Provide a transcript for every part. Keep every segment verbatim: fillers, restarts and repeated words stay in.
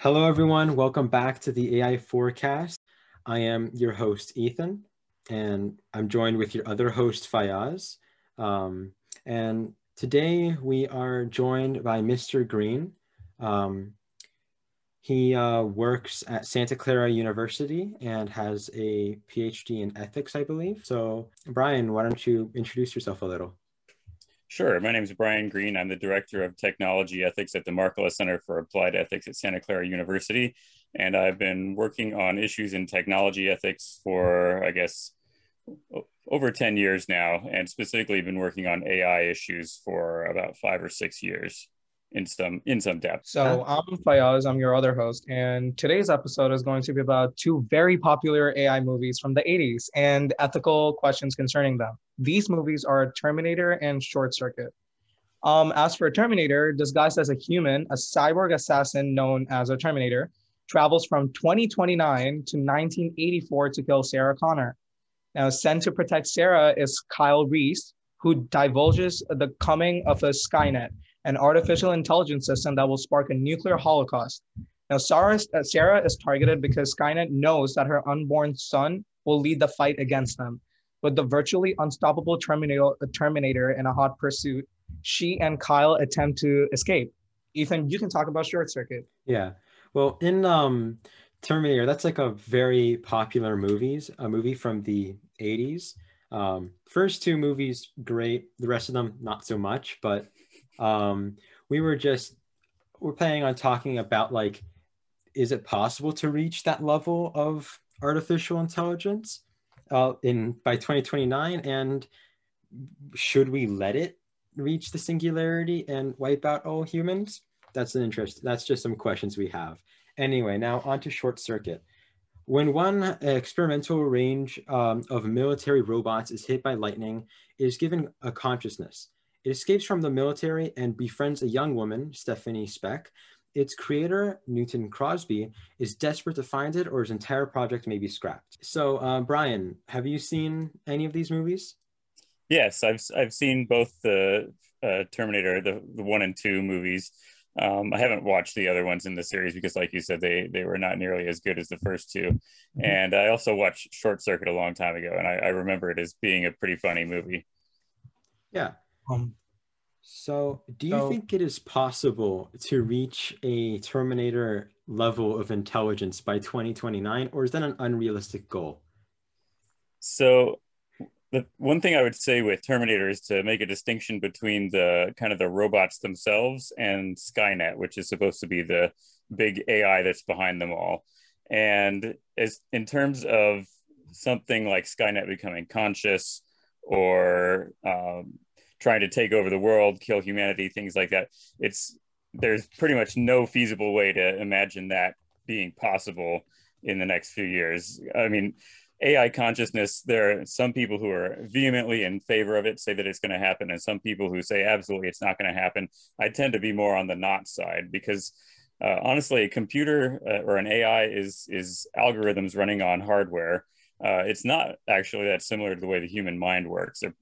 Hello, everyone. Welcome back to the A I Forecast. I am your host, Ethan, and I'm joined with your other host, Fayaz. Um, and today we are joined by Mister Greene. Um, he uh, works at Santa Clara University and has a PhD in ethics, I believe. So, Brian, why don't you introduce yourself a little? Sure. My name is Brian Greene. I'm the Director of Technology Ethics at the Markkula Center for Applied Ethics at Santa Clara University. And I've been working on issues in technology ethics for, I guess, over ten years now, and specifically been working on A I issues for about five or six years in some in some depth. So I'm Fayaz, I'm your other host, and today's episode is going to be about two very popular A I movies from the eighties and ethical questions concerning them. These movies are Terminator and Short Circuit. Um, as for Terminator, disguised as a human, a cyborg assassin known as a Terminator travels from twenty twenty-nine to nineteen eighty-four to kill Sarah Connor. Now, sent to protect Sarah is Kyle Reese, who divulges the coming of a Skynet, an artificial intelligence system that will spark a nuclear holocaust. Now, Sarah, uh, Sarah is targeted because Skynet knows that her unborn son will lead the fight against them. With the virtually unstoppable Terminator, Terminator in a hot pursuit, she and Kyle attempt to escape. Ethan, you can talk about Short Circuit. Yeah, well, in um, Terminator, that's like a very popular movies, a movie from the eighties. Um, first two movies, great. The rest of them, not so much, but um we were just we're planning on talking about, like, is it possible to reach that level of artificial intelligence uh in by twenty twenty-nine, and should we let it reach the singularity and wipe out all humans? That's an interest that's just some questions we have. Anyway, now on to Short Circuit. When one experimental range um, of military robots is hit by lightning, it is given a consciousness. It escapes from the military and befriends a young woman, Stephanie Speck. Its creator, Newton Crosby, is desperate to find it, or his entire project may be scrapped. So, uh, Brian, have you seen any of these movies? Yes, I've, I've seen both the uh, Terminator, the, the one and two movies. Um, I haven't watched the other ones in the series because, like you said, they, they were not nearly as good as the first two. Mm-hmm. And I also watched Short Circuit a long time ago, and I, I remember it as being a pretty funny movie. Yeah. Um, so do you so, think it is possible to reach a Terminator level of intelligence by twenty twenty-nine, or is that an unrealistic goal? So the one thing I would say with Terminator is to make a distinction between the kind of the robots themselves and Skynet, which is supposed to be the big A I that's behind them all. And as in terms of something like Skynet becoming conscious or um, trying to take over the world, kill humanity, things like that. It's there's pretty much no feasible way to imagine that being possible in the next few years. I mean, A I consciousness, there are some people who are vehemently in favor of it, say that it's going to happen, and some people who say, absolutely, it's not going to happen. I tend to be more on the not side because uh, honestly, a computer uh, or an A I is, is algorithms running on hardware. Uh, it's not actually that similar to the way the human mind works. They're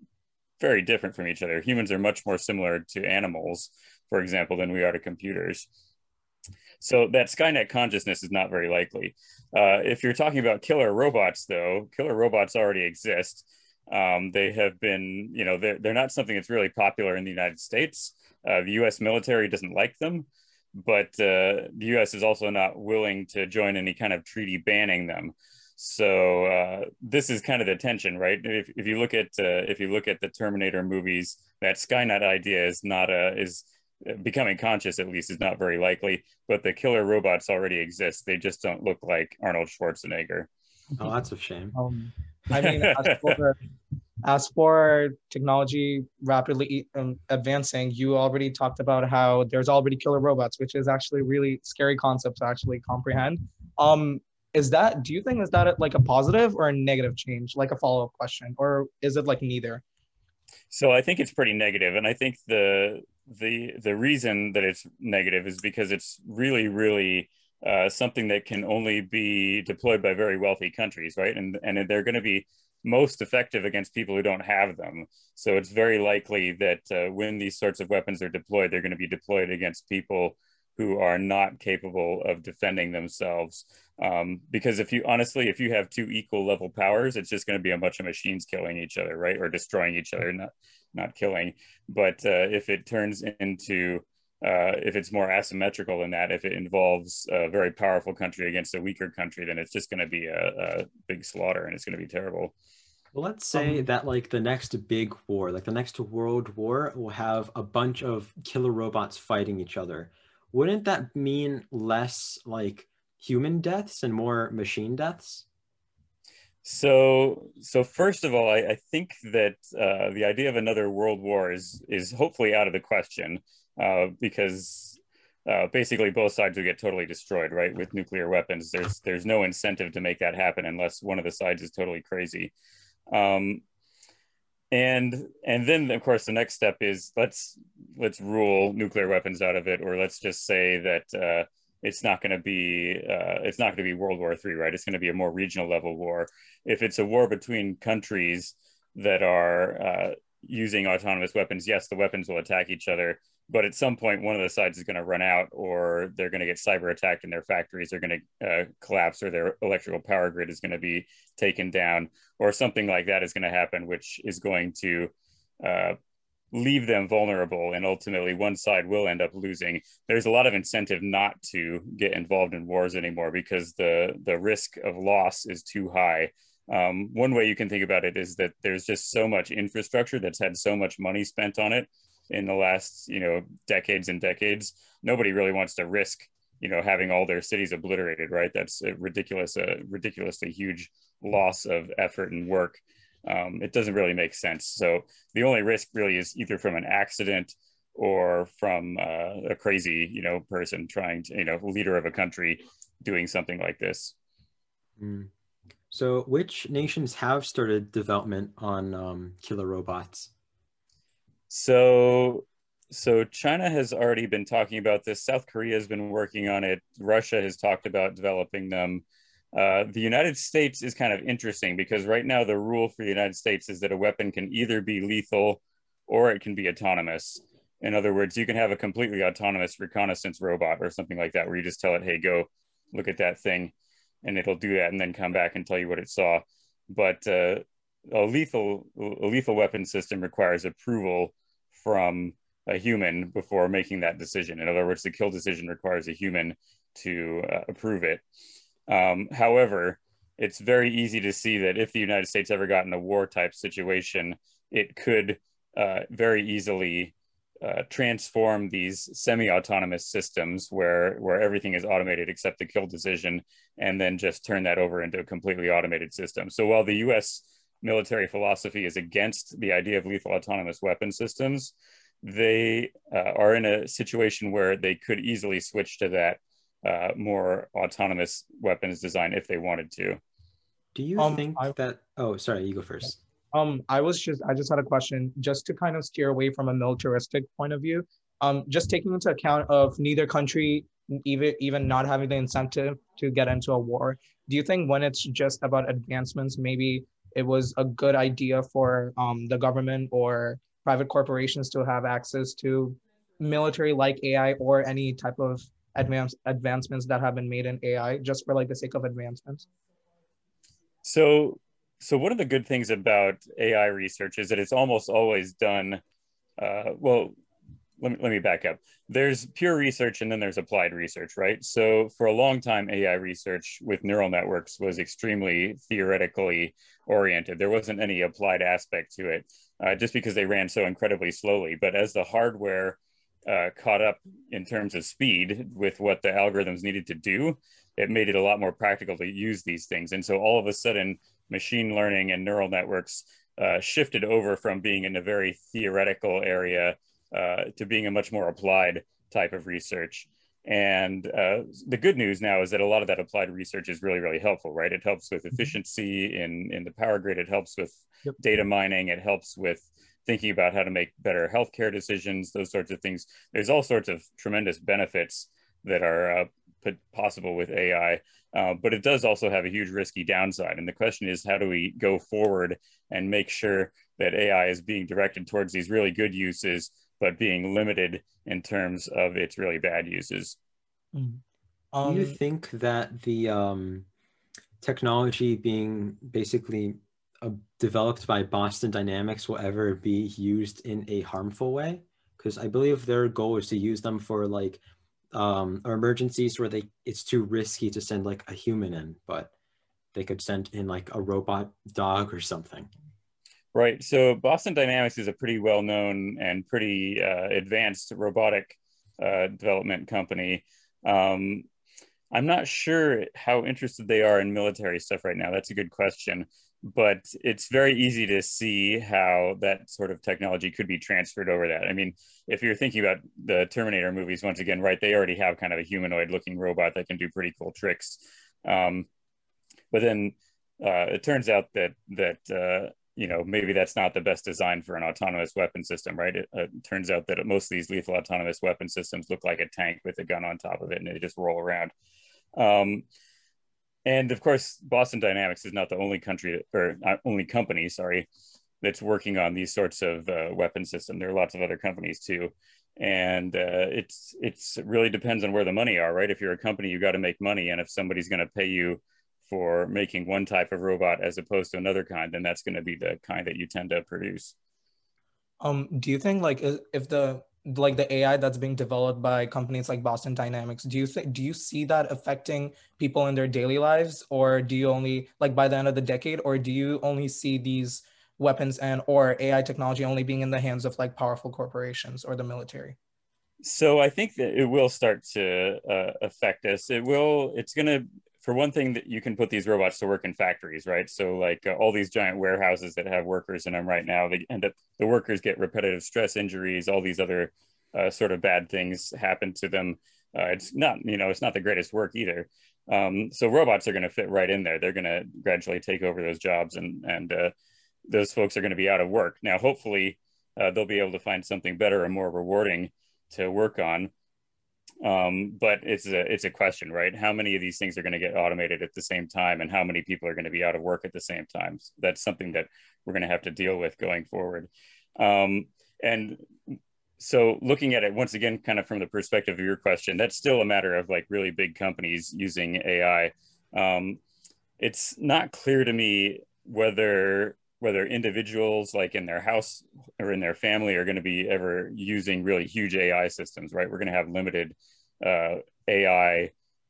very different from each other. Humans are much more similar to animals, for example, than we are to computers. So that Skynet consciousness is not very likely. Uh, if you're talking about killer robots, though, killer robots already exist. Um, they have been, you know, they're, they're not something that's really popular in the United States. Uh, the U S military doesn't like them, but uh, the U S is also not willing to join any kind of treaty banning them. So uh, this is kind of the tension, right? If, if you look at uh, if you look at the Terminator movies, that Skynet idea is not a is becoming conscious, at least, is not very likely. But the killer robots already exist; they just don't look like Arnold Schwarzenegger. Oh, that's a shame. Um, I mean, as for, as for technology rapidly um, advancing, you already talked about how there's already killer robots, which is actually a really scary concept to actually comprehend. Um. Is that, do you think, is that like a positive or a negative change, like a follow-up question, or is it like neither? So I think it's pretty negative, and I think the the the reason that it's negative is because it's really, really uh, something that can only be deployed by very wealthy countries, right? And and they're going to be most effective against people who don't have them. So it's very likely that uh, when these sorts of weapons are deployed, they're going to be deployed against people who are not capable of defending themselves. Um, because if you honestly, if you have two equal level powers, it's just going to be a bunch of machines killing each other, right? Or destroying each other, not not killing. But uh, if it turns into, uh, if it's more asymmetrical than that, if it involves a very powerful country against a weaker country, then it's just going to be a, a big slaughter, and it's going to be terrible. Well, let's say um, that like the next big war, like the next world war, will have a bunch of killer robots fighting each other. Wouldn't that mean less like human deaths and more machine deaths? So, so first of all, I, I think that uh, the idea of another world war is is hopefully out of the question, uh, because uh, basically both sides would get totally destroyed, right? With nuclear weapons, there's there's no incentive to make that happen unless one of the sides is totally crazy. Um, and and then of course the next step is let's let's rule nuclear weapons out of it, or let's just say that uh, it's not going to be uh, it's not going to be World War Three, right? It's going to be a more regional level war. If it's a war between countries that are uh, using autonomous weapons, yes, the weapons will attack each other, but at some point one of the sides is going to run out, or they're going to get cyber attacked and their factories are going to uh, collapse, or their electrical power grid is going to be taken down, or something like that is going to happen, which is going to uh, leave them vulnerable, and ultimately one side will end up losing. There's a lot of incentive not to get involved in wars anymore because the, the risk of loss is too high. Um, one way you can think about it is that there's just so much infrastructure that's had so much money spent on it in the last, you know, decades and decades. Nobody really wants to risk, you know, having all their cities obliterated, right? That's a ridiculous, a ridiculously huge loss of effort and work. Um, it doesn't really make sense. So the only risk really is either from an accident or from uh, a crazy, you know, person trying to, you know, leader of a country doing something like this. Mm. So which nations have started development on um, killer robots? So, so China has already been talking about this. South Korea has been working on it. Russia has talked about developing them. Uh, the United States is kind of interesting because right now the rule for the United States is that a weapon can either be lethal or it can be autonomous. In other words, you can have a completely autonomous reconnaissance robot or something like that, where you just tell it, hey, go look at that thing, and it'll do that and then come back and tell you what it saw. But uh, a lethal, a lethal weapon system requires approval from a human before making that decision. In other words, the kill decision requires a human to uh, approve it. Um, however, it's very easy to see that if the United States ever got in a war type situation, it could uh, very easily uh, transform these semi-autonomous systems where, where everything is automated except the kill decision, and then just turn that over into a completely automated system. So while the U S military philosophy is against the idea of lethal autonomous weapon systems, they uh, are in a situation where they could easily switch to that uh, more autonomous weapons design if they wanted to. Do you um, think I, that, oh, sorry, you go first. Um, I was just, I just had a question, just to kind of steer away from a militaristic point of view, um, just taking into account of neither country, even, even not having the incentive to get into a war. Do you think when it's just about advancements, maybe it was a good idea for um, the government or private corporations to have access to military like A I or any type of advance advancements that have been made in A I, just for like the sake of advancements? So, so one of the good things about A I research is that it's almost always done, uh, well, let me, let me back up. There's pure research and then there's applied research, right? So for a long time, A I research with neural networks was extremely theoretically oriented. There wasn't any applied aspect to it uh, just because they ran so incredibly slowly. But as the hardware uh, caught up in terms of speed with what the algorithms needed to do, it made it a lot more practical to use these things. And so all of a sudden, machine learning and neural networks uh, shifted over from being in a very theoretical area Uh, to being a much more applied type of research. And uh, the good news now is that a lot of that applied research is really, really helpful, right? It helps with efficiency in, in the power grid. It helps with yep. data mining. It helps with thinking about how to make better healthcare decisions, those sorts of things. There's all sorts of tremendous benefits that are uh, put possible with A I, uh, but it does also have a huge risky downside. And the question is, how do we go forward and make sure that A I is being directed towards these really good uses, but being limited in terms of its really bad uses? Mm. Um, Do you think that the um, technology being basically uh, developed by Boston Dynamics will ever be used in a harmful way? Because I believe their goal is to use them for like um, emergencies where they it's too risky to send like a human in, but they could send in like a robot dog or something. Right, so Boston Dynamics is a pretty well-known and pretty uh, advanced robotic uh, development company. Um, I'm not sure how interested they are in military stuff right now. That's a good question, but it's very easy to see how that sort of technology could be transferred over that. I mean, if you're thinking about the Terminator movies, once again, right, they already have kind of a humanoid-looking robot that can do pretty cool tricks. Um, but then uh, it turns out that, that uh, you know, maybe that's not the best design for an autonomous weapon system, right? It uh, turns out that most of these lethal autonomous weapon systems look like a tank with a gun on top of it and they just roll around. Um, and of course, Boston Dynamics is not the only country, or not only company, sorry, that's working on these sorts of uh, weapon systems. There are lots of other companies too. And uh, it's, it's it really depends on where the money are, right? If you're a company, you got to make money. And if somebody's going to pay you for making one type of robot as opposed to another kind, then that's going to be the kind that you tend to produce. Um, do you think like if the like the A I that's being developed by companies like Boston Dynamics, do you think do you see that affecting people in their daily lives, or do you only like by the end of the decade, or do you only see these weapons and or A I technology only being in the hands of like powerful corporations or the military? So I think that it will start to uh, affect us. It will. It's going to. For one thing, that you can put these robots to work in factories, right? So like uh, all these giant warehouses that have workers in them right now, they end up, the workers get repetitive stress injuries, all these other uh, sort of bad things happen to them. Uh, it's not, you know, it's not the greatest work either. Um, so robots are gonna fit right in there. They're gonna gradually take over those jobs and, and uh, those folks are gonna be out of work. Now, hopefully uh, they'll be able to find something better and more rewarding to work on. Um, but it's a, it's a question, right? How many of these things are going to get automated at the same time, and how many people are going to be out of work at the same time? So that's something that we're going to have to deal with going forward. Um, and so looking at it, once again, kind of from the perspective of your question, that's still a matter of like really big companies using A I. Um, it's not clear to me whether whether individuals like in their house or in their family are going to be ever using really huge A I systems, right? We're going to have limited uh, A I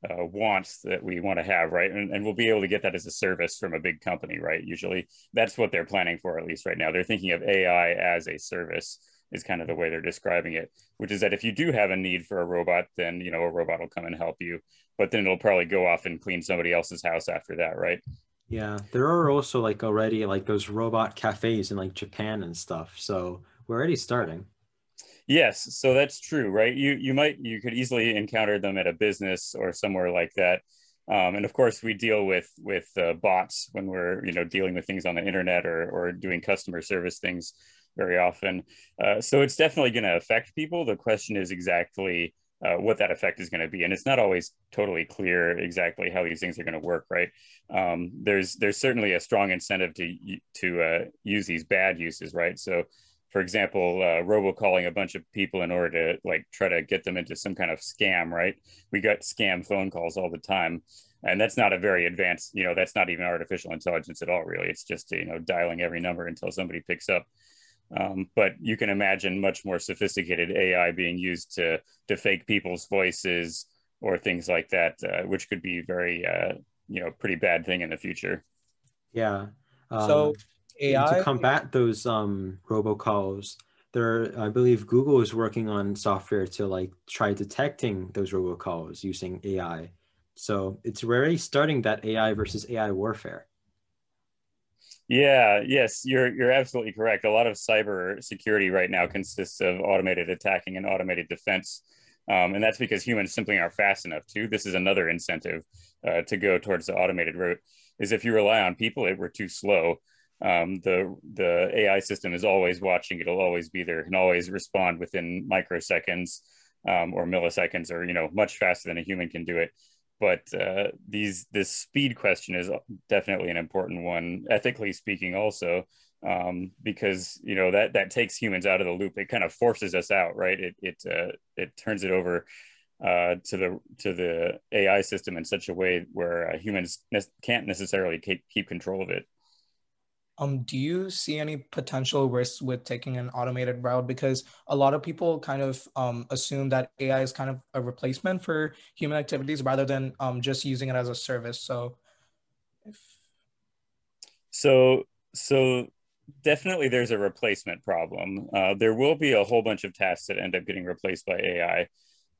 uh, wants that we want to have, right? And, and we'll be able to get that as a service from a big company, right? Usually that's what they're planning for, at least right now. They're thinking of A I as a service is kind of the way they're describing it, which is that if you do have a need for a robot, then, you know, a robot will come and help you, but then it'll probably go off and clean somebody else's house after that, right? Yeah, there are also like already like those robot cafes in like Japan and stuff. So we're already starting. Yes, so that's true, right? You you might you could easily encounter them at a business or somewhere like that. Um, and of course, we deal with with uh, bots when we're you know dealing with things on the internet or or doing customer service things very often. Uh, so it's definitely going to affect people. The question is exactly Uh, what that effect is going to be, and it's not always totally clear exactly how these things are going to work, right? Um, there's there's certainly a strong incentive to to uh, use these bad uses, right? So, for example, uh, robocalling a bunch of people in order to like try to get them into some kind of scam, right? We got scam phone calls all the time, and that's not a very advanced, you know, that's not even artificial intelligence at all, really. It's just you know dialing every number until somebody picks up. Um, but you can imagine much more sophisticated A I being used to, to fake people's voices or things like that, uh, which could be very, uh, you know, pretty bad thing in the future. Yeah. Um, so A I to combat those um, robocalls, there, I believe Google is working on software to like try detecting those robocalls using A I. So it's already starting that A I versus A I warfare. Yeah, yes, you're you're absolutely correct. A lot of cyber security right now consists of automated attacking and automated defense. Um, and that's because humans simply aren't fast enough to. This is another incentive uh, to go towards the automated route, is if you rely on people, if we're too slow, um, the, the A I system is always watching. It'll always be there. It can always respond within microseconds um, or milliseconds or, you know, much faster than a human can do it. But uh, these, this speed question is definitely an important one, ethically speaking also, um, because, you know, that, that takes humans out of the loop. It kind of forces us out, right? It, it, uh, it turns it over uh, to the to the A I system in such a way where uh, humans ne- can't necessarily keep, keep control of it. Um, do you see any potential risks with taking an automated route? Because a lot of people kind of um, assume that A I is kind of a replacement for human activities rather than um, just using it as a service. So, if... so, so definitely there's a replacement problem. Uh, there will be a whole bunch of tasks that end up getting replaced by A I.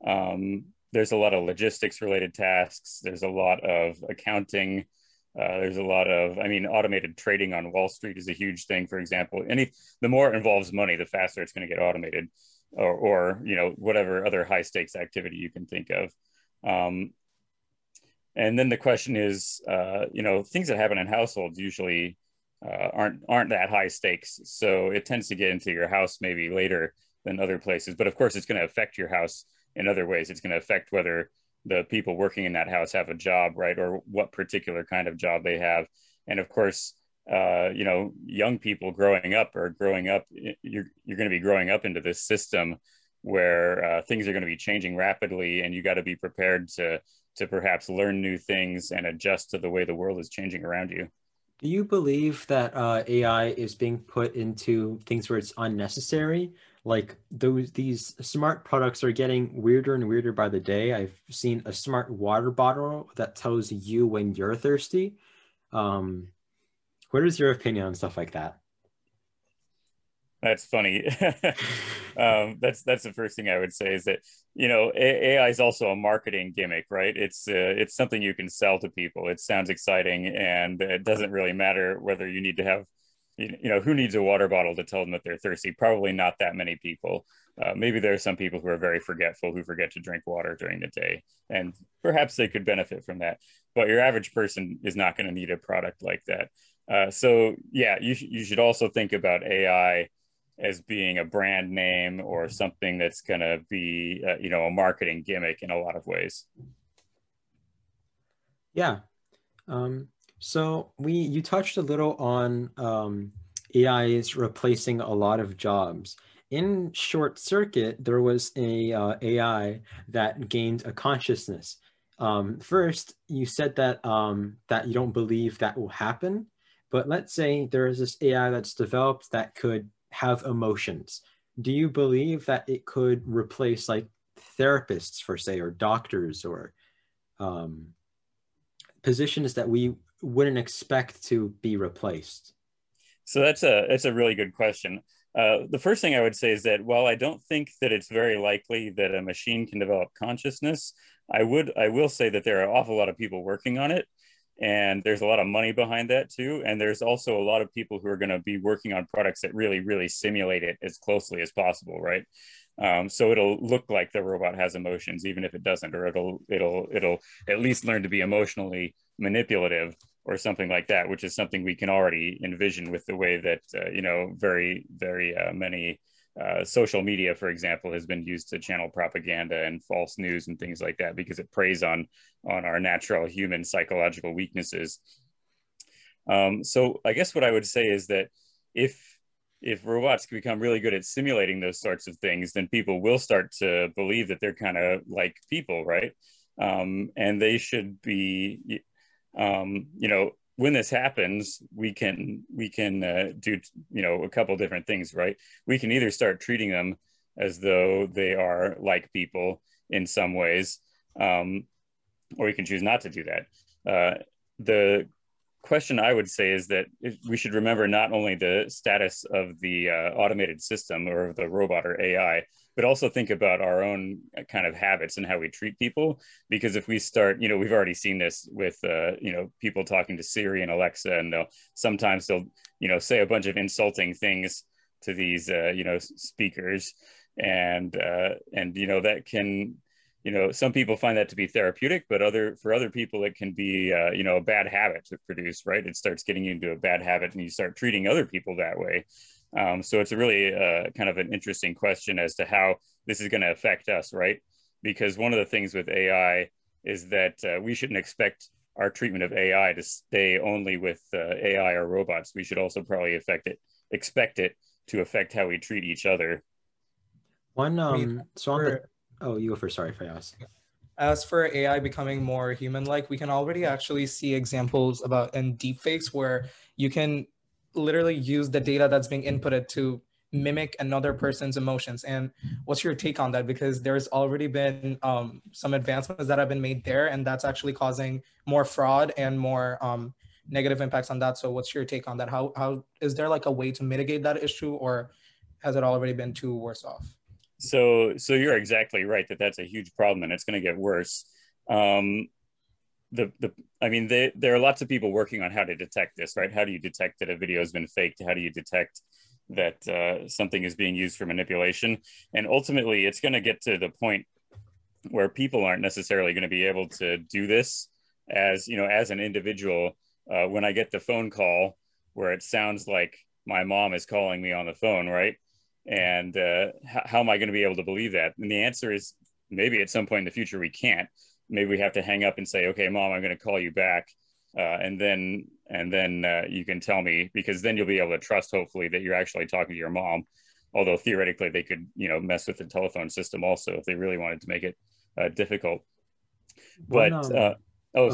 Um, there's a lot of logistics related tasks. There's a lot of accounting. Uh, there's a lot of, I mean, automated trading on Wall Street is a huge thing, for example. Any, the more it involves money, the faster it's going to get automated, or, or, you know, whatever other high stakes activity you can think of. Um, and then the question is, uh, you know, things that happen in households usually uh, aren't, aren't that high stakes. So it tends to get into your house maybe later than other places. But of course, it's going to affect your house in other ways. It's going to affect whether the people working in that house have a job, right? Or what particular kind of job they have. And of course, uh, you know, young people growing up or growing up, you're, you're going to be growing up into this system where uh, things are going to be changing rapidly, and you got to be prepared to, to perhaps learn new things and adjust to the way the world is changing around you. Do you believe that uh, A I is being put into things where it's unnecessary? Like those, these smart products are getting weirder and weirder by the day. I've seen a smart water bottle that tells you when you're thirsty. Um, what is your opinion on stuff like that? That's funny. um, that's that's the first thing I would say is that, you know, A I is also a marketing gimmick, right? It's uh, it's something you can sell to people. It sounds exciting, and it doesn't really matter whether you need to have, you know, who needs a water bottle to tell them that they're thirsty? Probably not that many people. Uh, maybe there are some people who are very forgetful, who forget to drink water during the day, and perhaps they could benefit from that. But your average person is not going to need a product like that. Uh, so yeah, you, you should also think about A I as being a brand name or something that's going to be, uh, you know, a marketing gimmick in a lot of ways. Yeah. Um... So we, you touched a little on um, A I is replacing a lot of jobs. In Short Circuit, there was a uh, A I that gained a consciousness. Um, first, you said that, um, that you don't believe that will happen, but let's say there is this A I that's developed that could have emotions. Do you believe that it could replace like therapists, for say, or doctors, or um, positions that we wouldn't expect to be replaced? So that's a that's a really good question. Uh, the first thing I would say is that while I don't think that it's very likely that a machine can develop consciousness, I would I will say that there are an awful lot of people working on it, and there's a lot of money behind that too, and there's also a lot of people who are going to be working on products that really really simulate it as closely as possible, right? Um, so it'll look like the robot has emotions, even if it doesn't, or it'll it'll it'll at least learn to be emotionally manipulative or something like that, which is something we can already envision with the way that, uh, you know, very, very uh, many uh, social media, for example, has been used to channel propaganda and false news and things like that, because it preys on, on our natural human psychological weaknesses. Um, so I guess what I would say is that if if robots can become really good at simulating those sorts of things, then people will start to believe that they're kind of like people, right? Um, and they should be, um, you know, when this happens, we can, we can uh, do, you know, a couple different things, right? We can either start treating them as though they are like people in some ways, um, or we can choose not to do that. Uh, the question I would say is that we should remember not only the status of the uh, automated system or the robot or A I, but also think about our own kind of habits and how we treat people. Because if we start, you know, we've already seen this with, uh, you know, people talking to Siri and Alexa, and they'll sometimes they'll, you know, say a bunch of insulting things to these, uh, you know, speakers, and uh, and you know that can. You know, some people find that to be therapeutic, but other for other people, it can be, uh, you know, a bad habit to produce, right? It starts getting you into a bad habit, and you start treating other people that way. Um, so it's a really uh, kind of an interesting question as to how this is going to affect us, right? Because one of the things with A I is that uh, we shouldn't expect our treatment of A I to stay only with uh, A I or robots. We should also probably affect it, expect it to affect how we treat each other. One, um, so on the Oh, you go first. Sorry if I asked. As for A I becoming more human-like, we can already actually see examples about in deepfakes where you can literally use the data that's being inputted to mimic another person's emotions. And what's your take on that? Because there's already been um, some advancements that have been made there, and that's actually causing more fraud and more um, negative impacts on that. So what's your take on that? How, how is there like a way to mitigate that issue, or has it already been too worse off? So, so you're exactly right that that's a huge problem, and it's going to get worse. Um, the, the, I mean, they, there are lots of people working on how to detect this, right? How do you detect that a video has been faked? How do you detect that uh, something is being used for manipulation? And ultimately, it's going to get to the point where people aren't necessarily going to be able to do this as, you know, as an individual. Uh, when I get the phone call where it sounds like my mom is calling me on the phone, right? And uh, how am I going to be able to believe that? And the answer is maybe at some point in the future, we can't. Maybe we have to hang up and say, okay, mom, I'm going to call you back. Uh, and then and then uh, you can tell me, because then you'll be able to trust, hopefully, that you're actually talking to your mom. Although theoretically, they could, you know, mess with the telephone system also if they really wanted to make it uh, difficult. But, well, no. uh, oh,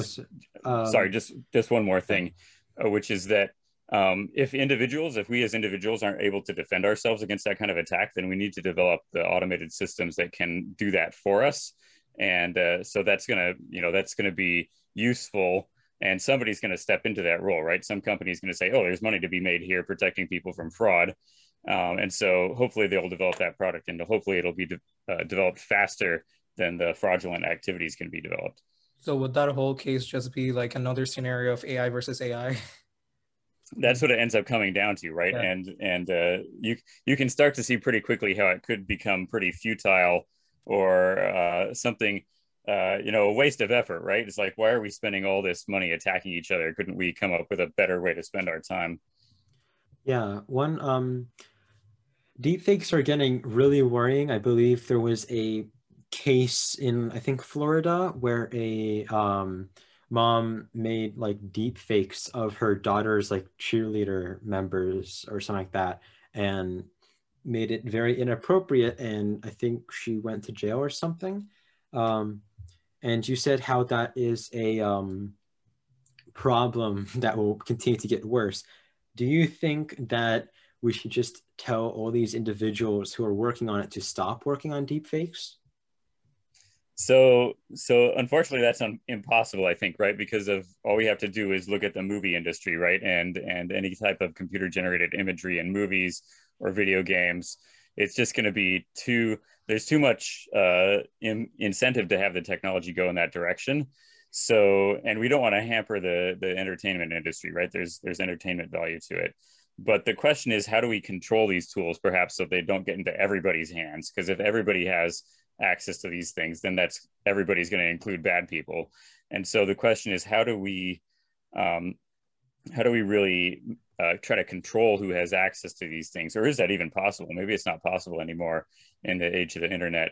um, sorry, just, just one more thing, uh, which is that Um, if individuals, if we as individuals aren't able to defend ourselves against that kind of attack, then we need to develop the automated systems that can do that for us. And uh, so that's going to, you know, that's going to be useful. And somebody's going to step into that role, right? Some company's going to say, oh, there's money to be made here protecting people from fraud. Um, and so hopefully they'll develop that product, and hopefully it'll be de uh, developed faster than the fraudulent activities can be developed. So would that whole case just be like another scenario of A I versus A I? That's what it ends up coming down to, right? Yeah. And and uh, you you can start to see pretty quickly how it could become pretty futile, or uh, something, uh, you know, a waste of effort, right? It's like, why are we spending all this money attacking each other? Couldn't we come up with a better way to spend our time? Yeah, one um, deepfakes are getting really worrying. I believe there was a case in I think Florida where a um, mom made like deep fakes of her daughter's like cheerleader members or something like that, and made it very inappropriate, and I think she went to jail or something. Um, and you said how that is a um, problem that will continue to get worse. Do you think that we should just tell all these individuals who are working on it to stop working on deep fakes? So, so unfortunately, that's un impossible, I think, right? Because of all we have to do is look at the movie industry, right? And and any type of computer-generated imagery in movies or video games, it's just going to be too. There's too much uh, in, incentive to have the technology go in that direction. So, and we don't want to hamper the the entertainment industry, right? There's there's entertainment value to it. But the question is, how do we control these tools, perhaps, so they don't get into everybody's hands? Because if everybody has access to these things, then that's everybody's going to include bad people. And so the question is, how do we um, how do we really uh, try to control who has access to these things? Or is that even possible? Maybe it's not possible anymore in the age of the internet.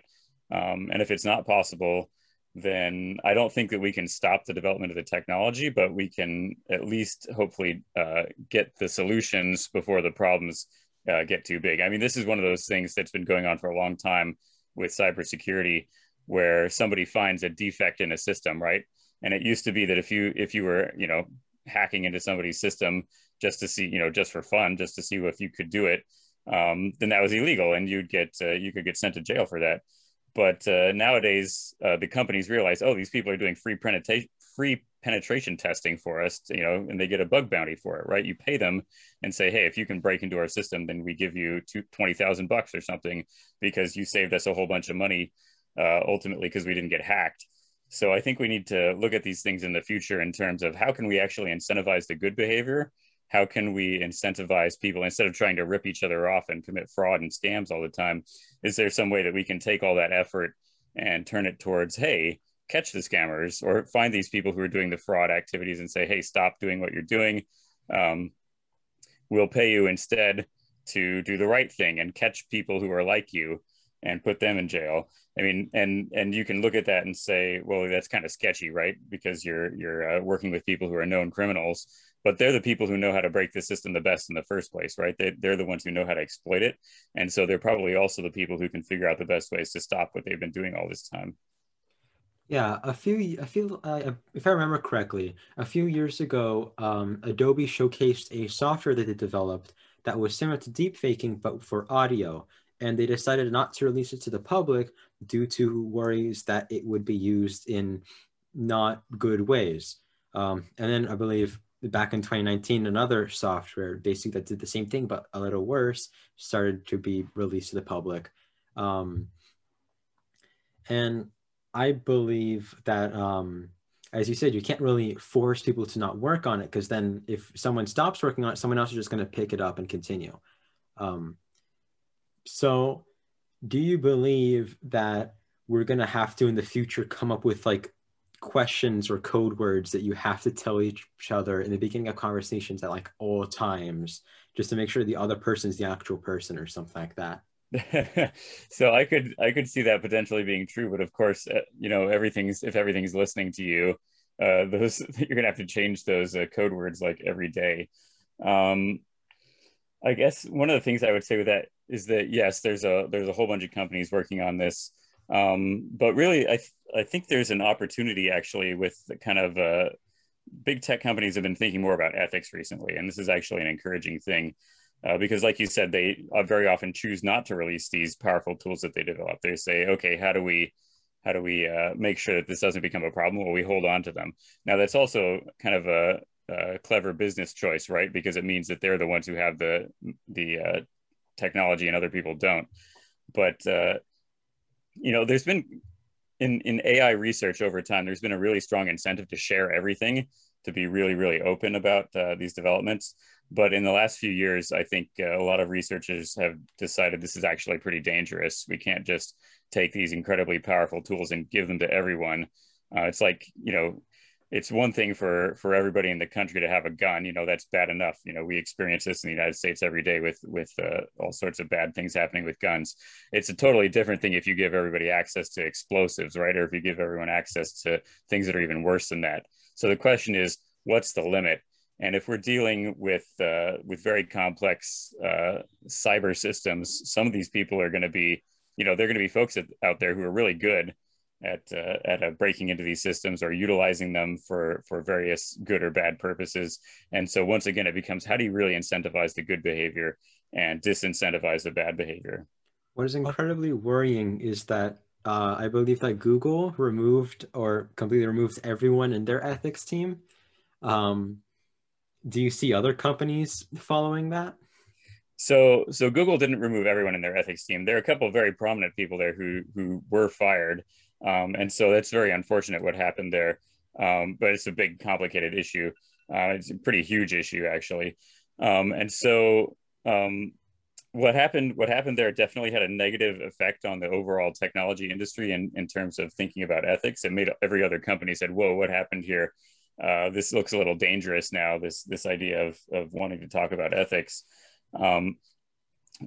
Um, and if it's not possible, then I don't think that we can stop the development of the technology, but we can at least hopefully uh, get the solutions before the problems uh, get too big. I mean, this is one of those things that's been going on for a long time with cybersecurity, where somebody finds a defect in a system, right? And it used to be that if you if you were, you know, hacking into somebody's system just to see, you know, just for fun, just to see if you could do it, um, then that was illegal, and you'd get uh, you could get sent to jail for that. But uh, nowadays, uh, the companies realize, oh, these people are doing free penetration free penetration testing for us, you know, and they get a bug bounty for it, right? You pay them and say, hey, if you can break into our system, then we give you twenty thousand bucks or something, because you saved us a whole bunch of money, uh, ultimately, because we didn't get hacked. So I think we need to look at these things in the future in terms of how can we actually incentivize the good behavior? How can we incentivize people instead of trying to rip each other off and commit fraud and scams all the time? Is there some way that we can take all that effort and turn it towards, hey, catch the scammers, or find these people who are doing the fraud activities and say, hey, stop doing what you're doing. Um, we'll pay you instead to do the right thing and catch people who are like you and put them in jail. I mean, and and you can look at that and say, well, that's kind of sketchy, right? Because you're, you're uh, working with people who are known criminals. but they're the people who know how to break the system the best in the first place, right? They, they're the ones who know how to exploit it. And so they're probably also the people who can figure out the best ways to stop what they've been doing all this time. Yeah, a few, I feel, uh, if I remember correctly, a few years ago, um, Adobe showcased a software that they developed that was similar to deepfaking, but for audio. And they decided not to release it to the public due to worries that it would be used in not good ways. Um, and then I believe back in twenty nineteen, another software basically that did the same thing, but a little worse, started to be released to the public. Um, and I believe that, um, as you said, you can't really force people to not work on it, because then if someone stops working on it, someone else is just going to pick it up and continue. Um, so do you believe that we're going to have to in the future come up with like questions or code words that you have to tell each other in the beginning of conversations at like all times, just to make sure the other person's the actual person or something like that? So I could I could see that potentially being true, but of course, uh, you know, everything's if everything's listening to you, uh, those you're gonna have to change those uh, code words like every day. Um, I guess one of the things I would say with that is that yes, there's a there's a whole bunch of companies working on this, um, but really I th I think there's an opportunity actually with the kind of uh, big tech companies have been thinking more about ethics recently, and this is actually an encouraging thing. Uh, because like you said, they uh, very often choose not to release these powerful tools that they develop. They say, okay, how do we, how do we uh, make sure that this doesn't become a problem? Well, we hold on to them. Now that's also kind of a, a clever business choice, right? Because it means that they're the ones who have the, the uh, technology and other people don't. But, uh, you know, there's been, in, in A I research over time, there's been a really strong incentive to share everything, to be really, really open about uh, these developments. But in the last few years, I think uh, a lot of researchers have decided this is actually pretty dangerous. We can't just take these incredibly powerful tools and give them to everyone. Uh, it's like, you know, it's one thing for, for everybody in the country to have a gun, you know, that's bad enough. You know, we experience this in the United States every day with, with uh, all sorts of bad things happening with guns. It's a totally different thing if you give everybody access to explosives, right? Or if you give everyone access to things that are even worse than that. So the question is, what's the limit? And if we're dealing with, uh, with very complex uh, cyber systems, some of these people are gonna be, you know, they're gonna be folks at, out there who are really good at, uh, at uh, breaking into these systems or utilizing them for, for various good or bad purposes. And so once again, it becomes, how do you really incentivize the good behavior and disincentivize the bad behavior? What is incredibly worrying is that uh, I believe that Google removed or completely removed everyone in their ethics team. Um, Do you see other companies following that? So, so Google didn't remove everyone in their ethics team. There are a couple of very prominent people there who, who were fired. Um, and so that's very unfortunate what happened there. Um, but it's a big, complicated issue. Uh, it's a pretty huge issue, actually. Um, and so um, what happened, what happened there definitely had a negative effect on the overall technology industry in, in terms of thinking about ethics. It made every other company said, whoa, what happened here? Uh, this looks a little dangerous now, this, this idea of, of wanting to talk about ethics. Um,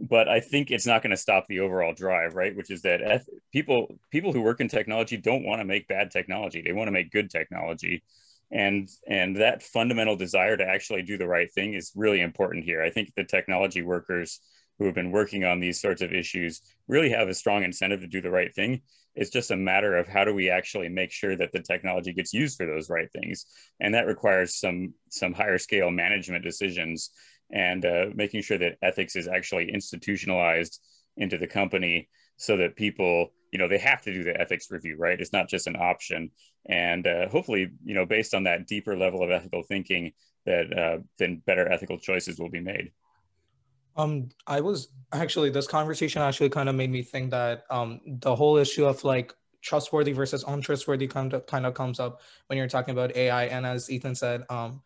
but I think it's not going to stop the overall drive, right? Which is that eth people, people who work in technology don't want to make bad technology. They want to make good technology. And, and that fundamental desire to actually do the right thing is really important here. I think the technology workers who have been working on these sorts of issues really have a strong incentive to do the right thing. It's just a matter of how do we actually make sure that the technology gets used for those right things. And that requires some, some higher scale management decisions and uh, making sure that ethics is actually institutionalized into the company so that people, you know, they have to do the ethics review, right? It's not just an option. And uh, hopefully, you know, based on that deeper level of ethical thinking, that uh, then better ethical choices will be made. Um, I was actually, this conversation actually kind of made me think that um, the whole issue of like trustworthy versus untrustworthy kind of, kind of comes up when you're talking about A I. And as Ethan said, um,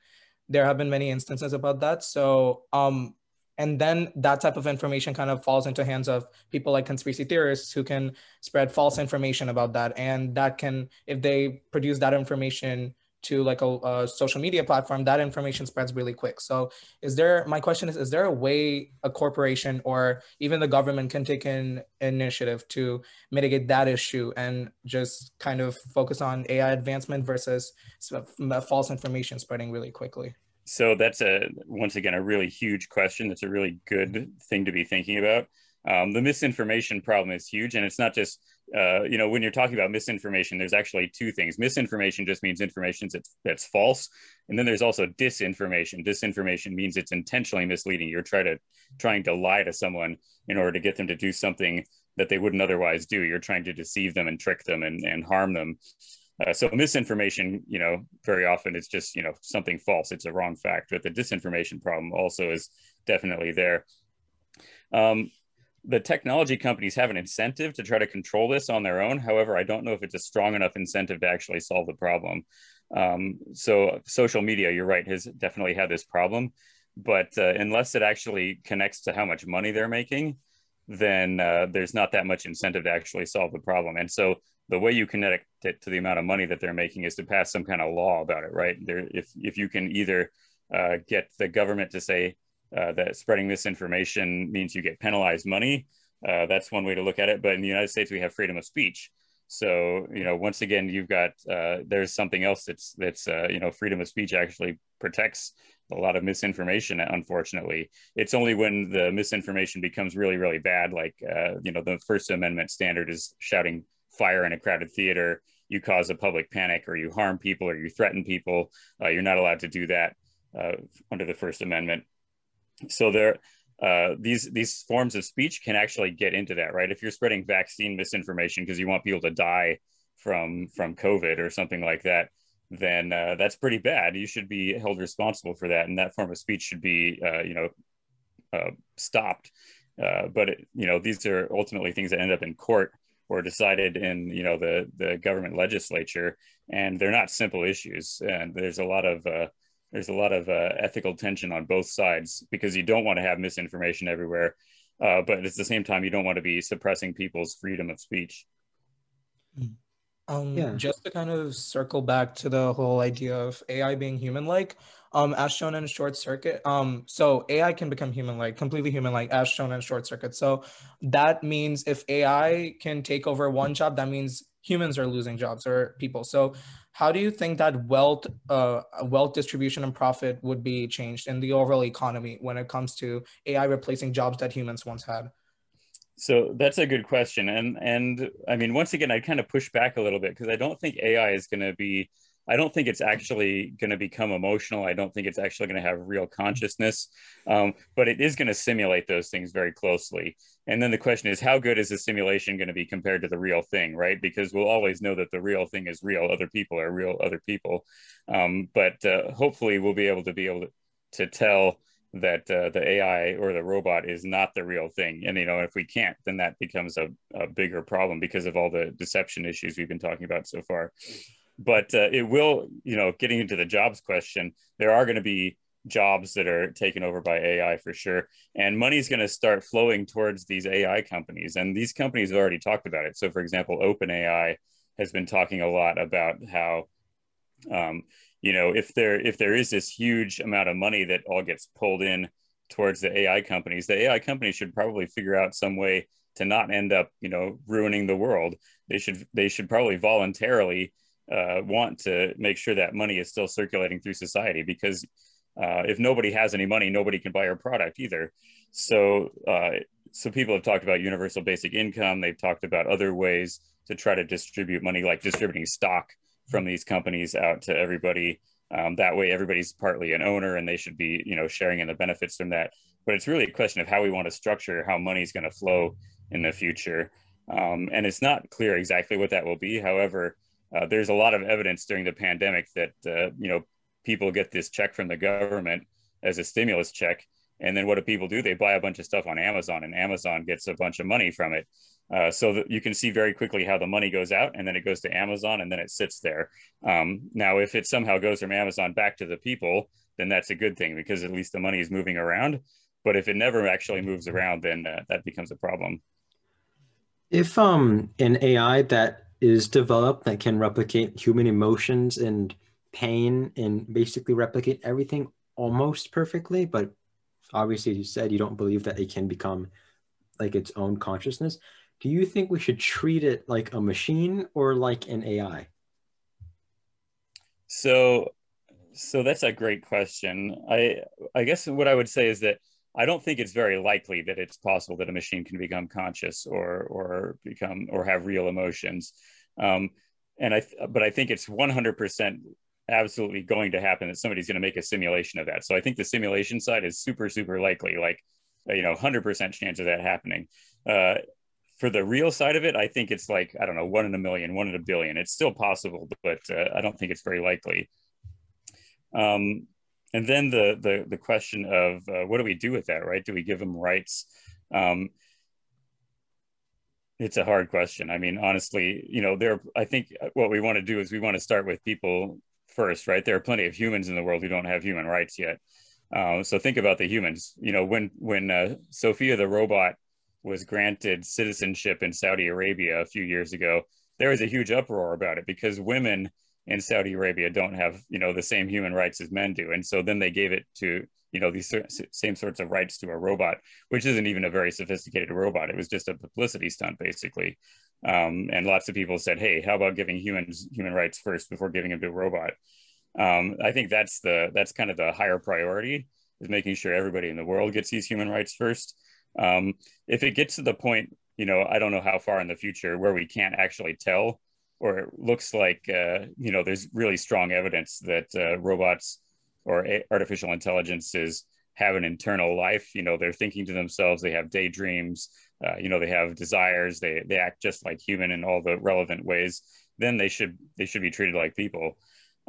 there have been many instances about that. So, um, and then that type of information kind of falls into hands of people like conspiracy theorists who can spread false information about that. And that can, if they produce that information to like a, a social media platform, that information spreads really quick. So is there, my question is, is there a way a corporation or even the government can take an initiative to mitigate that issue and just kind of focus on A I advancement versus false information spreading really quickly? So that's a, once again, a really huge question. That's a really good thing to be thinking about. Um, the misinformation problem is huge, and it's not just, uh, you know, when you're talking about misinformation, there's actually two things. Misinformation just means information that's, that's false. And then there's also disinformation. Disinformation means it's intentionally misleading. You're trying to, trying to lie to someone in order to get them to do something that they wouldn't otherwise do. You're trying to deceive them and trick them and, and harm them. Uh, so misinformation, you know, very often it's just, you know, something false. It's a wrong fact, but the disinformation problem also is definitely there. Um, The technology companies have an incentive to try to control this on their own. However, I don't know if it's a strong enough incentive to actually solve the problem. Um, so social media, you're right, has definitely had this problem. But uh, unless it actually connects to how much money they're making, then uh, there's not that much incentive to actually solve the problem. And so the way you connect it to the amount of money that they're making is to pass some kind of law about it, right? There, if, if you can either uh, get the government to say, Uh, that spreading misinformation means you get penalized money. Uh, that's one way to look at it. But in the United States, we have freedom of speech. So, you know, once again, you've got, uh, there's something else that's, that's uh, you know, freedom of speech actually protects a lot of misinformation, unfortunately. It's only when the misinformation becomes really, really bad, like, uh, you know, the First Amendment standard is shouting fire in a crowded theater, you cause a public panic, or you harm people, or you threaten people. Uh, you're not allowed to do that uh, under the First Amendment. So there, uh, these these forms of speech can actually get into that, right? If you're spreading vaccine misinformation because you want people to die from from COVID or something like that, then uh, that's pretty bad. You should be held responsible for that, and that form of speech should be, uh, you know, uh, stopped. Uh, but it, you know, these are ultimately things that end up in court or decided in, you know, the the government legislature, and they're not simple issues. And there's a lot of uh, There's a lot of uh, ethical tension on both sides, because you don't want to have misinformation everywhere, uh, but at the same time, you don't want to be suppressing people's freedom of speech. Um, yeah. Just to kind of circle back to the whole idea of A I being human-like, um, as shown in Short Circuit, um, so A I can become human-like, completely human-like, as shown in Short Circuit. So that means if A I can take over one job, that means humans are losing jobs or people. So how do you think that wealth, uh, wealth distribution and profit would be changed in the overall economy when it comes to A I replacing jobs that humans once had? So that's a good question. And, and I mean, once again, I kind of push back a little bit, because I don't think A I is going to be, I don't think it's actually going to become emotional. I don't think it's actually going to have real consciousness, um, but it is going to simulate those things very closely. And then the question is, how good is the simulation going to be compared to the real thing, right? Because we'll always know that the real thing is real. Other people are real other people. Um, but uh, hopefully we'll be able to be able to, to tell that uh, the A I or the robot is not the real thing. And, you know, if we can't, then that becomes a, a bigger problem because of all the deception issues we've been talking about so far. But uh, it will, you know, getting into the jobs question, there are going to be jobs that are taken over by A I for sure. And money is going to start flowing towards these A I companies. And these companies have already talked about it. So, for example, OpenAI has been talking a lot about how, um, you know, if there if there is this huge amount of money that all gets pulled in towards the A I companies, the A I companies should probably figure out some way to not end up, you know, ruining the world. They should they should probably voluntarily Uh, want to make sure that money is still circulating through society, because uh, if nobody has any money, nobody can buy our product either. So, uh, so people have talked about universal basic income. They've talked about other ways to try to distribute money, like distributing stock from these companies out to everybody. Um, that way, everybody's partly an owner, and they should be, you know, sharing in the benefits from that. But it's really a question of how we want to structure how money is going to flow in the future. Um, and it's not clear exactly what that will be. However, Uh, there's a lot of evidence during the pandemic that, uh, you know, people get this check from the government as a stimulus check. And then what do people do? They buy a bunch of stuff on Amazon, and Amazon gets a bunch of money from it. Uh, so that you can see very quickly how the money goes out, and then it goes to Amazon, and then it sits there. Um, now, if it somehow goes from Amazon back to the people, then that's a good thing, because at least the money is moving around. But if it never actually moves around, then uh, that becomes a problem. If um, an A I that is developed that can replicate human emotions and pain and basically replicate everything almost perfectly, but obviously, as you said, you don't believe that it can become like its own consciousness. Do you think we should treat it like a machine or like an A I? So, So that's a great question. I, I guess what I would say is that I don't think it's very likely that it's possible that a machine can become conscious or, or become or have real emotions. Um, and I, but I think it's one hundred percent absolutely going to happen that somebody's going to make a simulation of that. So I think the simulation side is super, super likely, like, you know, one hundred percent chance of that happening. Uh, for the real side of it, I think it's like, I don't know, one in a million, one in a billion. It's still possible, but uh, I don't think it's very likely. Um, And then the, the, the question of uh, what do we do with that, right? Do we give them rights? Um, it's a hard question. I mean, honestly, you know, there, I think what we want to do is we want to start with people first, right? There are plenty of humans in the world who don't have human rights yet. Uh, so think about the humans. You know, when, when uh, Sophia the robot was granted citizenship in Saudi Arabia a few years ago, there was a huge uproar about it because women in Saudi Arabia don't have, you know, the same human rights as men do. And so then they gave it to, you know, these same sorts of rights to a robot, which isn't even a very sophisticated robot. It was just a publicity stunt, basically. Um, and lots of people said, hey, how about giving humans human rights first before giving them to a robot? Um, I think that's the that's kind of the higher priority, is making sure everybody in the world gets these human rights first. Um, if it gets to the point, you know, I don't know how far in the future where we can't actually tell, or it looks like, uh, you know, there's really strong evidence that uh, robots or artificial intelligences have an internal life. You know, they're thinking to themselves, they have daydreams, uh, you know, they have desires, they, they act just like human in all the relevant ways, then they should, they should be treated like people.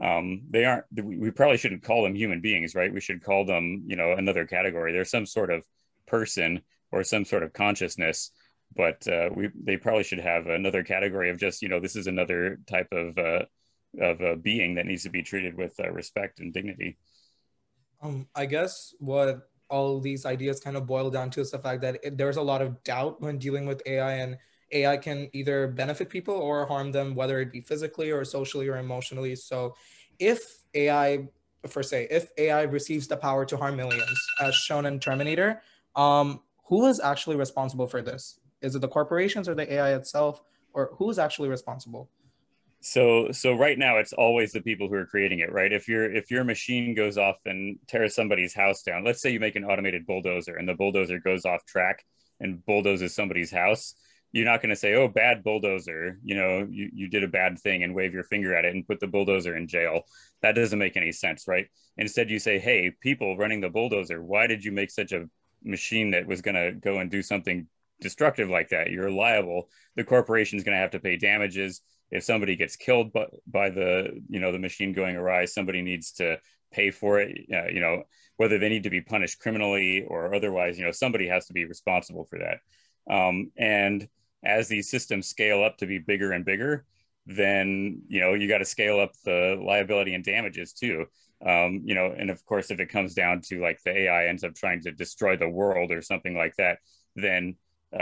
Um, they aren't, we probably shouldn't call them human beings, right? We should call them, you know, another category. They're some sort of person or some sort of consciousness. But uh, we, they probably should have another category of just, you know, this is another type of, uh, of a being that needs to be treated with uh, respect and dignity. Um, I guess what all these ideas kind of boil down to is the fact that it, there's a lot of doubt when dealing with A I, and A I can either benefit people or harm them, whether it be physically or socially or emotionally. So if A I, for say, if A I receives the power to harm millions, as shown in Terminator, um, who is actually responsible for this? Is it the corporations or the A I itself, or who is actually responsible? So, so right now it's always the people who are creating it, right? If your if your machine goes off and tears somebody's house down, let's say you make an automated bulldozer and the bulldozer goes off track and bulldozes somebody's house, you're not going to say, "Oh, bad bulldozer," you know, you you did a bad thing, and wave your finger at it and put the bulldozer in jail. That doesn't make any sense, right? Instead, you say, "Hey, people running the bulldozer, why did you make such a machine that was going to go and do something destructive like that? You're liable. The corporation's going to have to pay damages. If somebody gets killed by, by the, you know, the machine going awry, somebody needs to pay for it. Uh, you know, whether they need to be punished criminally or otherwise, you know, somebody has to be responsible for that." Um, and as these systems scale up to be bigger and bigger, then, you know, you got to scale up the liability and damages too. Um, you know, and of course, if it comes down to like the A I ends up trying to destroy the world or something like that, then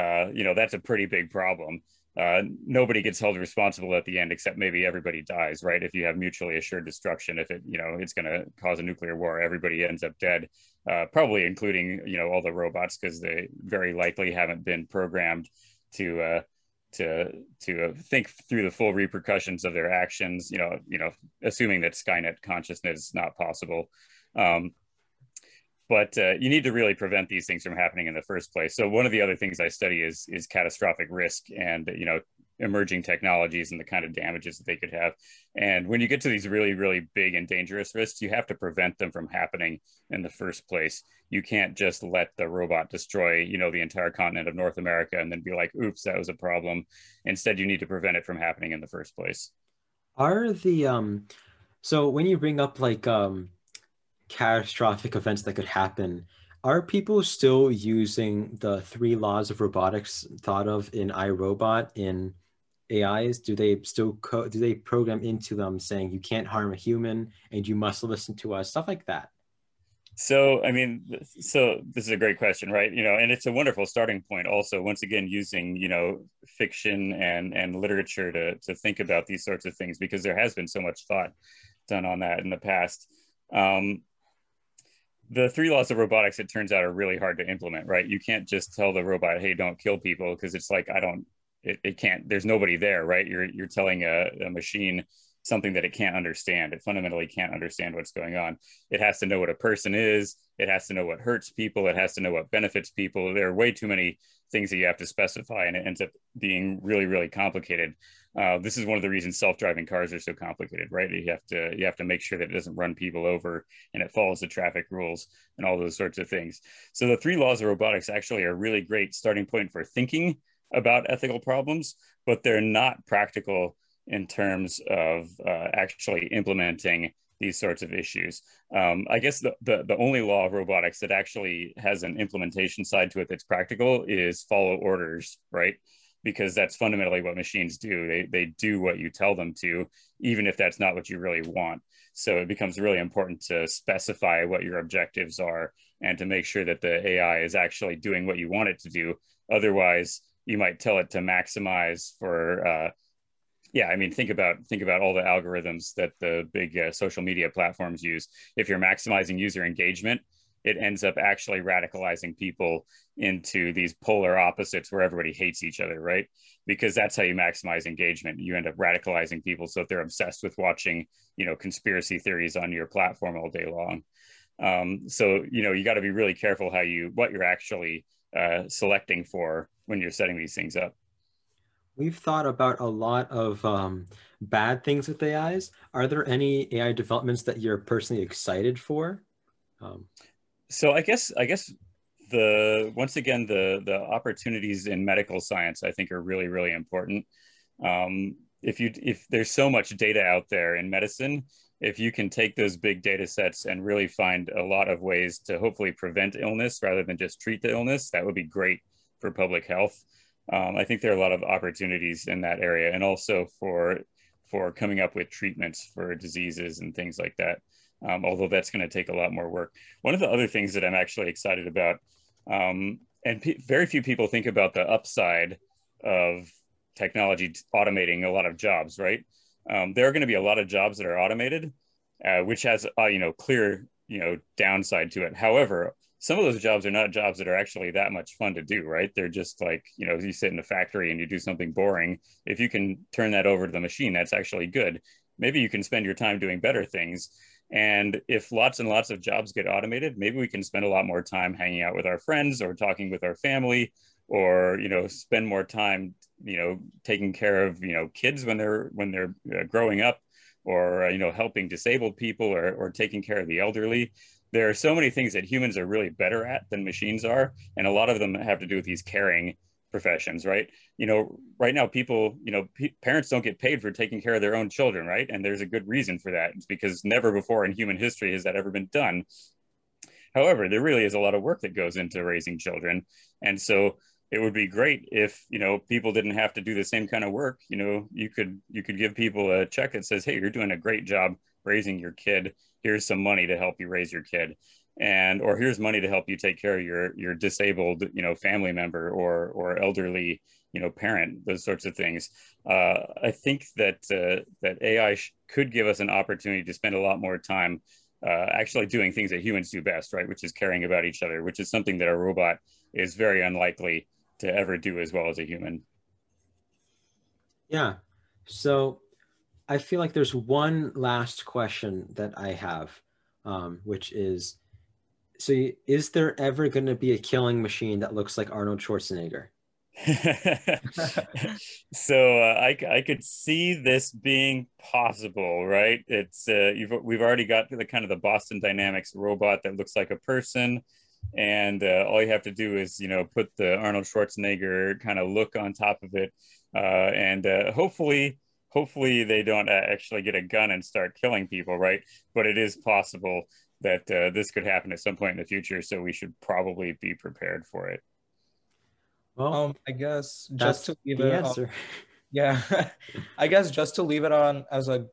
Uh, you know, that's a pretty big problem. Uh, nobody gets held responsible at the end, except maybe everybody dies, right? If you have mutually assured destruction, if it, you know, it's going to cause a nuclear war, everybody ends up dead, uh, probably including, you know, all the robots, because they very likely haven't been programmed to uh, to to think through the full repercussions of their actions. You know, you know, assuming that Skynet consciousness is not possible. Um, But uh, you need to really prevent these things from happening in the first place. So one of the other things I study is is catastrophic risk and, you know, emerging technologies and the kind of damages that they could have. And when you get to these really, really big and dangerous risks, you have to prevent them from happening in the first place. You can't just let the robot destroy, you know, the entire continent of North America and then be like, oops, that was a problem. Instead, you need to prevent it from happening in the first place. Are the, um, so when you bring up like, um, catastrophic events that could happen, are people still using the three laws of robotics thought of in iRobot in A Is? Do they still co do they program into them saying you can't harm a human and you must listen to us, stuff like that? So I mean, so this is a great question, right? You know, and it's a wonderful starting point. Also, once again, using, you know, fiction and and literature to to think about these sorts of things, because there has been so much thought done on that in the past. Um, The three laws of robotics, it turns out, are really hard to implement, right? You can't just tell the robot, hey, don't kill people, because it's like, I don't, it, it can't, there's nobody there, right? You're, you're telling a, a machine something that it can't understand. It fundamentally can't understand what's going on. It has to know what a person is. It has to know what hurts people. It has to know what benefits people. There are way too many things that you have to specify, and it ends up being really, really complicated. Uh, this is one of the reasons self-driving cars are so complicated, right? You have to you have to make sure that it doesn't run people over and it follows the traffic rules and all those sorts of things. So the three laws of robotics actually are a really great starting point for thinking about ethical problems, but they're not practical in terms of uh, actually implementing these sorts of issues. Um, I guess the, the, the only law of robotics that actually has an implementation side to it that's practical is follow orders, right? Because that's fundamentally what machines do. They, they do what you tell them to, even if that's not what you really want. So it becomes really important to specify what your objectives are and to make sure that the A I is actually doing what you want it to do. Otherwise, you might tell it to maximize for, uh, yeah, I mean, think about think about all the algorithms that the big uh, social media platforms use. If you're maximizing user engagement, it ends up actually radicalizing people into these polar opposites where everybody hates each other, right? Because that's how you maximize engagement. You end up radicalizing people. So if they're obsessed with watching, you know, conspiracy theories on your platform all day long. Um, so, you know, you got to be really careful how you what you're actually uh, selecting for when you're setting these things up. We've thought about a lot of um, bad things with A Is. Are there any A I developments that you're personally excited for? Um, so I guess I guess the once again the the opportunities in medical science I think are really really important. Um, if you if there's so much data out there in medicine, if you can take those big data sets and really find a lot of ways to hopefully prevent illness rather than just treat the illness, that would be great for public health. Um, I think there are a lot of opportunities in that area, and also for for coming up with treatments for diseases and things like that, um, although that's going to take a lot more work. One of the other things that I'm actually excited about, um, and p very few people think about the upside of technology automating a lot of jobs, right? Um, there are going to be a lot of jobs that are automated, uh, which has, uh, you know, clear, you know, downside to it. However, some of those jobs are not jobs that are actually that much fun to do, right? They're just like, you know, you sit in a factory and you do something boring. If you can turn that over to the machine, that's actually good. Maybe you can spend your time doing better things. And if lots and lots of jobs get automated, maybe we can spend a lot more time hanging out with our friends or talking with our family, or, you know, spend more time, you know, taking care of, you know, kids when they're, when they're growing up, or, you know, helping disabled people, or, or taking care of the elderly. There are so many things that humans are really better at than machines are, and a lot of them have to do with these caring professions, right? You know, right now people, you know, parents don't get paid for taking care of their own children, right? And there's a good reason for that. It's because never before in human history has that ever been done. However, there really is a lot of work that goes into raising children. And so it would be great if, you know, people didn't have to do the same kind of work. You know, you could, you could give people a check that says, hey, you're doing a great job raising your kid. Here's some money to help you raise your kid, and or here's money to help you take care of your your disabled, you know, family member or or elderly, you know, parent. Those sorts of things. Uh, I think that uh, that A I sh could give us an opportunity to spend a lot more time uh, actually doing things that humans do best, right? Which is caring about each other, which is something that a robot is very unlikely to ever do as well as a human. Yeah. So I feel like there's one last question that I have, um, which is, so you, is there ever going to be a killing machine that looks like Arnold Schwarzenegger? So uh, I, I could see this being possible, right? It's uh, you've, we've already got the kind of the Boston Dynamics robot that looks like a person. And uh, all you have to do is, you know, put the Arnold Schwarzenegger kind of look on top of it. Uh, and uh, hopefully... Hopefully they don't actually get a gun and start killing people, right? But it is possible that uh, this could happen at some point in the future, so we should probably be prepared for it. Well, um, I guess just to leave it on, yeah, I guess just to leave it on as a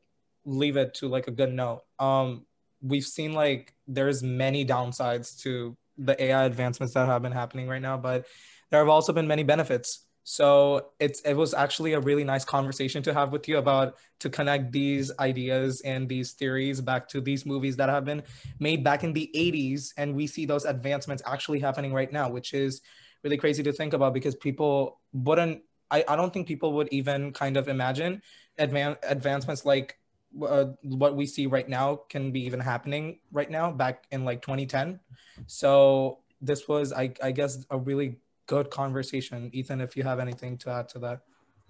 leave it to like a good note. Um, we've seen like there's many downsides to the A I advancements that have been happening right now, but there have also been many benefits. So it's, it was actually a really nice conversation to have with you about, to connect these ideas and these theories back to these movies that have been made back in the eighties. And we see those advancements actually happening right now, which is really crazy to think about, because people wouldn't, I, I don't think people would even kind of imagine advan- advancements like uh, what we see right now can be even happening right now back in like twenty ten. So this was, I, I guess, a really good conversation. Ethan, if you have anything to add to that.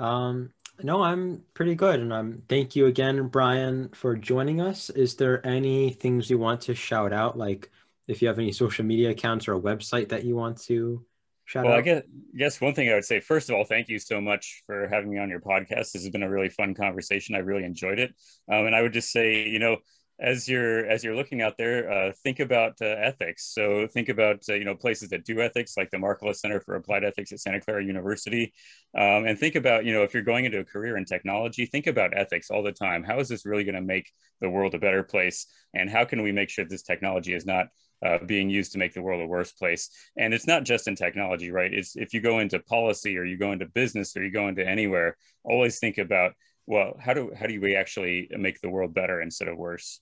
Um, no, I'm pretty good. And um, thank you again, Brian, for joining us. Is there any things you want to shout out? Like if you have any social media accounts or a website that you want to shout well, out? Well, I guess, guess one thing I would say, first of all, thank you so much for having me on your podcast. This has been a really fun conversation. I really enjoyed it. Um, and I would just say, you know, as you're as you're looking out there, uh, think about uh, ethics. So think about uh, you know places that do ethics, like the Markkula Center for Applied Ethics at Santa Clara University, um, and think about you know if you're going into a career in technology, think about ethics all the time. How is this really going to make the world a better place, and how can we make sure this technology is not Uh, being used to make the world a worse place? And it's not just in technology, right? It's if you go into policy or you go into business or you go into anywhere, always think about, well, how do how do we actually make the world better instead of worse?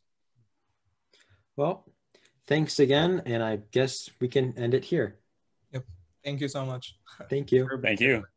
Well, thanks again. And I guess we can end it here. Yep. Thank you so much. Thank you. Thank you.